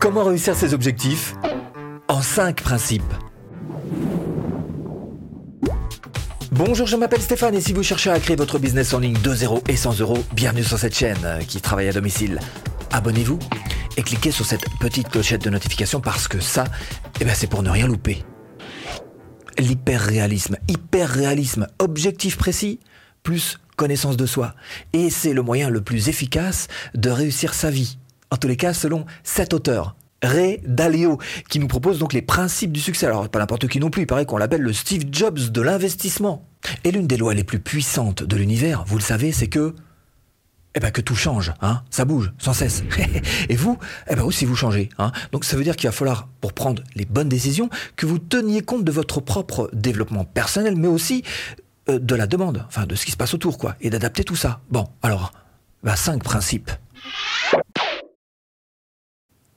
Comment réussir ses objectifs ? En 5 principes. Bonjour, je m'appelle Stéphane et si vous cherchez à créer votre business en ligne de 0 et 100 euros, bienvenue sur cette chaîne qui travaille à domicile. Abonnez-vous et cliquez sur cette petite clochette de notification parce que ça, c'est pour ne rien louper. L'hyperréalisme, objectif précis, plus connaissance de soi. Et c'est le moyen le plus efficace de réussir sa vie. En tous les cas, selon cet auteur, Ray Dalio, qui nous propose donc les principes du succès. Alors, pas n'importe qui non plus, il paraît qu'on l'appelle le Steve Jobs de l'investissement. Et l'une des lois les plus puissantes de l'univers, vous le savez, c'est que que tout change, hein, ça bouge sans cesse. Et vous, aussi vous changez, hein. Donc ça veut dire qu'il va falloir, pour prendre les bonnes décisions, que vous teniez compte de votre propre développement personnel, mais aussi de la demande, enfin de ce qui se passe autour, quoi, et d'adapter tout ça. Bon, alors, 5 principes.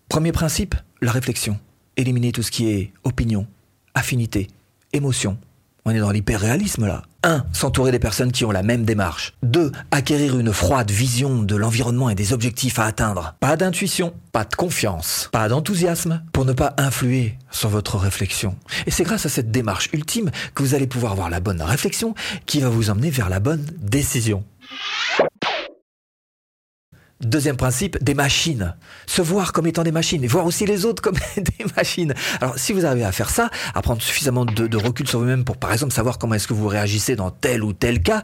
Premier principe, la réflexion. Éliminer tout ce qui est opinion, affinité, émotion. On est dans l'hyperréalisme là. 1. S'entourer des personnes qui ont la même démarche. 2. Acquérir une froide vision de l'environnement et des objectifs à atteindre. Pas d'intuition, pas de confiance, pas d'enthousiasme pour ne pas influer sur votre réflexion. Et c'est grâce à cette démarche ultime que vous allez pouvoir avoir la bonne réflexion qui va vous emmener vers la bonne décision. Deuxième principe, des machines. Se voir comme étant des machines et voir aussi les autres comme des machines. Alors, si vous arrivez à faire ça, à prendre suffisamment de recul sur vous-même pour, par exemple, savoir comment est-ce que vous réagissez dans tel ou tel cas,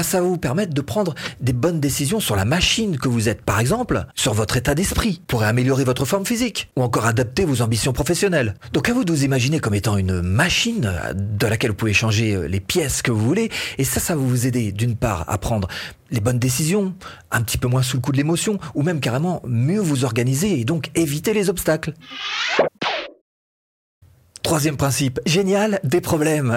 ça va vous permettre de prendre des bonnes décisions sur la machine que vous êtes, par exemple, sur votre état d'esprit, pour améliorer votre forme physique ou encore adapter vos ambitions professionnelles. Donc, à vous de vous imaginer comme étant une machine de laquelle vous pouvez changer les pièces que vous voulez et ça va vous aider, d'une part, à prendre les bonnes décisions, un petit peu moins sous le coup de l'émotion, ou même carrément mieux vous organiser et donc éviter les obstacles. Troisième principe, génial, des problèmes.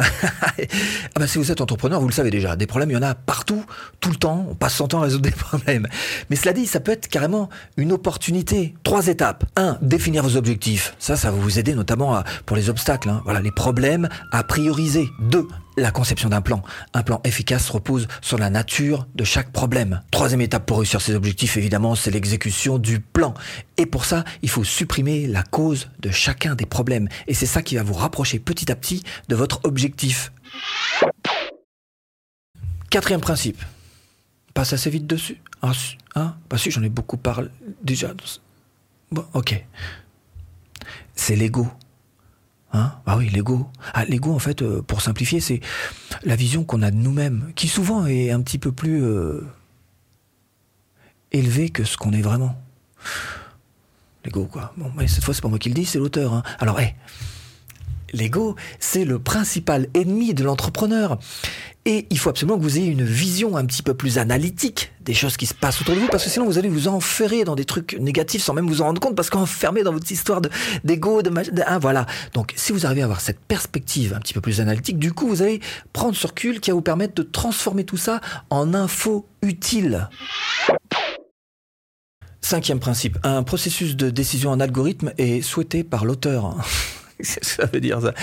Si vous êtes entrepreneur, vous le savez déjà, des problèmes, il y en a partout, tout le temps, on passe son temps à résoudre des problèmes. Mais cela dit, ça peut être carrément une opportunité. 3 étapes. 1. Définir vos objectifs. Ça va vous aider notamment pour les obstacles, hein. Voilà, les problèmes à prioriser. 2. La conception d'un plan. Un plan efficace repose sur la nature de chaque problème. 3e étape pour réussir ses objectifs, évidemment, c'est l'exécution du plan. Et pour ça, il faut supprimer la cause de chacun des problèmes. Et c'est ça qui va vous rapprocher petit à petit de votre objectif. 4e principe. Passe assez vite dessus. Si, j'en ai beaucoup parlé déjà. Bon, ok. C'est l'ego. L'ego. L'ego, en fait, pour simplifier, c'est la vision qu'on a de nous-mêmes, qui souvent est un petit peu plus élevée que ce qu'on est vraiment. L'ego, quoi. Bon, mais cette fois, c'est pas moi qui le dis, c'est l'auteur. Hein. Alors, l'ego, c'est le principal ennemi de l'entrepreneur. Et il faut absolument que vous ayez une vision un petit peu plus analytique des choses qui se passent autour de vous, parce que sinon vous allez vous enferrer dans des trucs négatifs sans même vous en rendre compte, parce qu'enfermé dans votre histoire d'ego, voilà. Donc si vous arrivez à avoir cette perspective un petit peu plus analytique, du coup vous allez prendre ce recul qui va vous permettre de transformer tout ça en info utile. 5e principe, un processus de décision en algorithme est souhaité par l'auteur. Ça veut dire ça.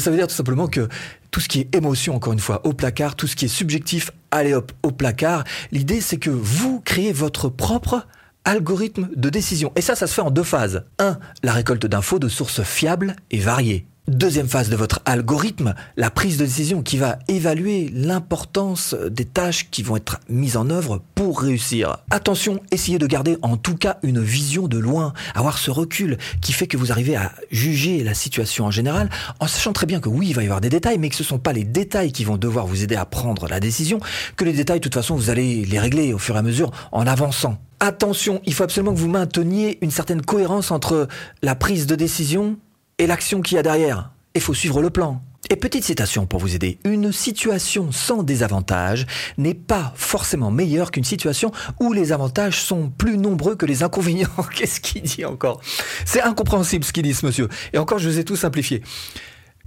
Ça veut dire tout simplement que tout ce qui est émotion, encore une fois, au placard, tout ce qui est subjectif, allez hop, au placard. L'idée, c'est que vous créez votre propre algorithme de décision. Et ça se fait en 2 phases. 1, la récolte d'infos de sources fiables et variées. 2e phase de votre algorithme, la prise de décision qui va évaluer l'importance des tâches qui vont être mises en œuvre pour réussir. Attention, essayez de garder en tout cas une vision de loin, avoir ce recul qui fait que vous arrivez à juger la situation en général en sachant très bien que oui, il va y avoir des détails, mais que ce ne sont pas les détails qui vont devoir vous aider à prendre la décision, que les détails, de toute façon, vous allez les régler au fur et à mesure en avançant. Attention, il faut absolument que vous mainteniez une certaine cohérence entre la prise de décision et l'action qu'il y a derrière. Il faut suivre le plan. Et petite citation pour vous aider. Une situation sans désavantages n'est pas forcément meilleure qu'une situation où les avantages sont plus nombreux que les inconvénients. Qu'est-ce qu'il dit encore ? C'est incompréhensible ce qu'il dit, ce monsieur. Et encore, je vous ai tout simplifié.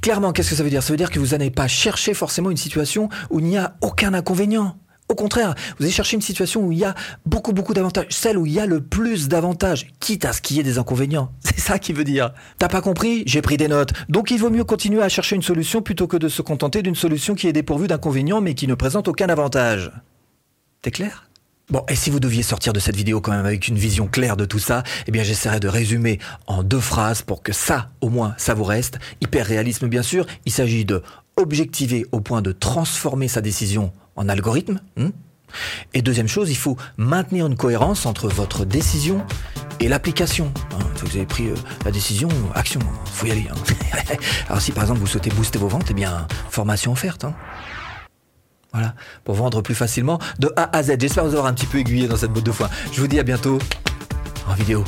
Clairement, qu'est-ce que ça veut dire ? Ça veut dire que vous n'allez pas chercher forcément une situation où il n'y a aucun inconvénient. Au contraire, vous allez chercher une situation où il y a beaucoup, beaucoup d'avantages. Celle où il y a le plus d'avantages, quitte à ce qu'il y ait des inconvénients. C'est ça qui veut dire. T'as pas compris ? J'ai pris des notes. Donc il vaut mieux continuer à chercher une solution plutôt que de se contenter d'une solution qui est dépourvue d'inconvénients mais qui ne présente aucun avantage. T'es clair ? Bon, et si vous deviez sortir de cette vidéo quand même avec une vision claire de tout ça, eh bien j'essaierai de résumer en 2 phrases pour que ça, au moins, ça vous reste. Hyper réalisme, bien sûr. Il s'agit de objectiver au point de transformer sa décision en algorithme. Et deuxième chose, il faut maintenir une cohérence entre votre décision et l'application. Une fois que vous avez pris la décision, action, il faut y aller. Alors si par exemple vous souhaitez booster vos ventes, eh bien formation offerte. Voilà, pour vendre plus facilement de A à Z. J'espère vous avoir un petit peu aiguillé dans cette botte de foin. Je vous dis à bientôt en vidéo.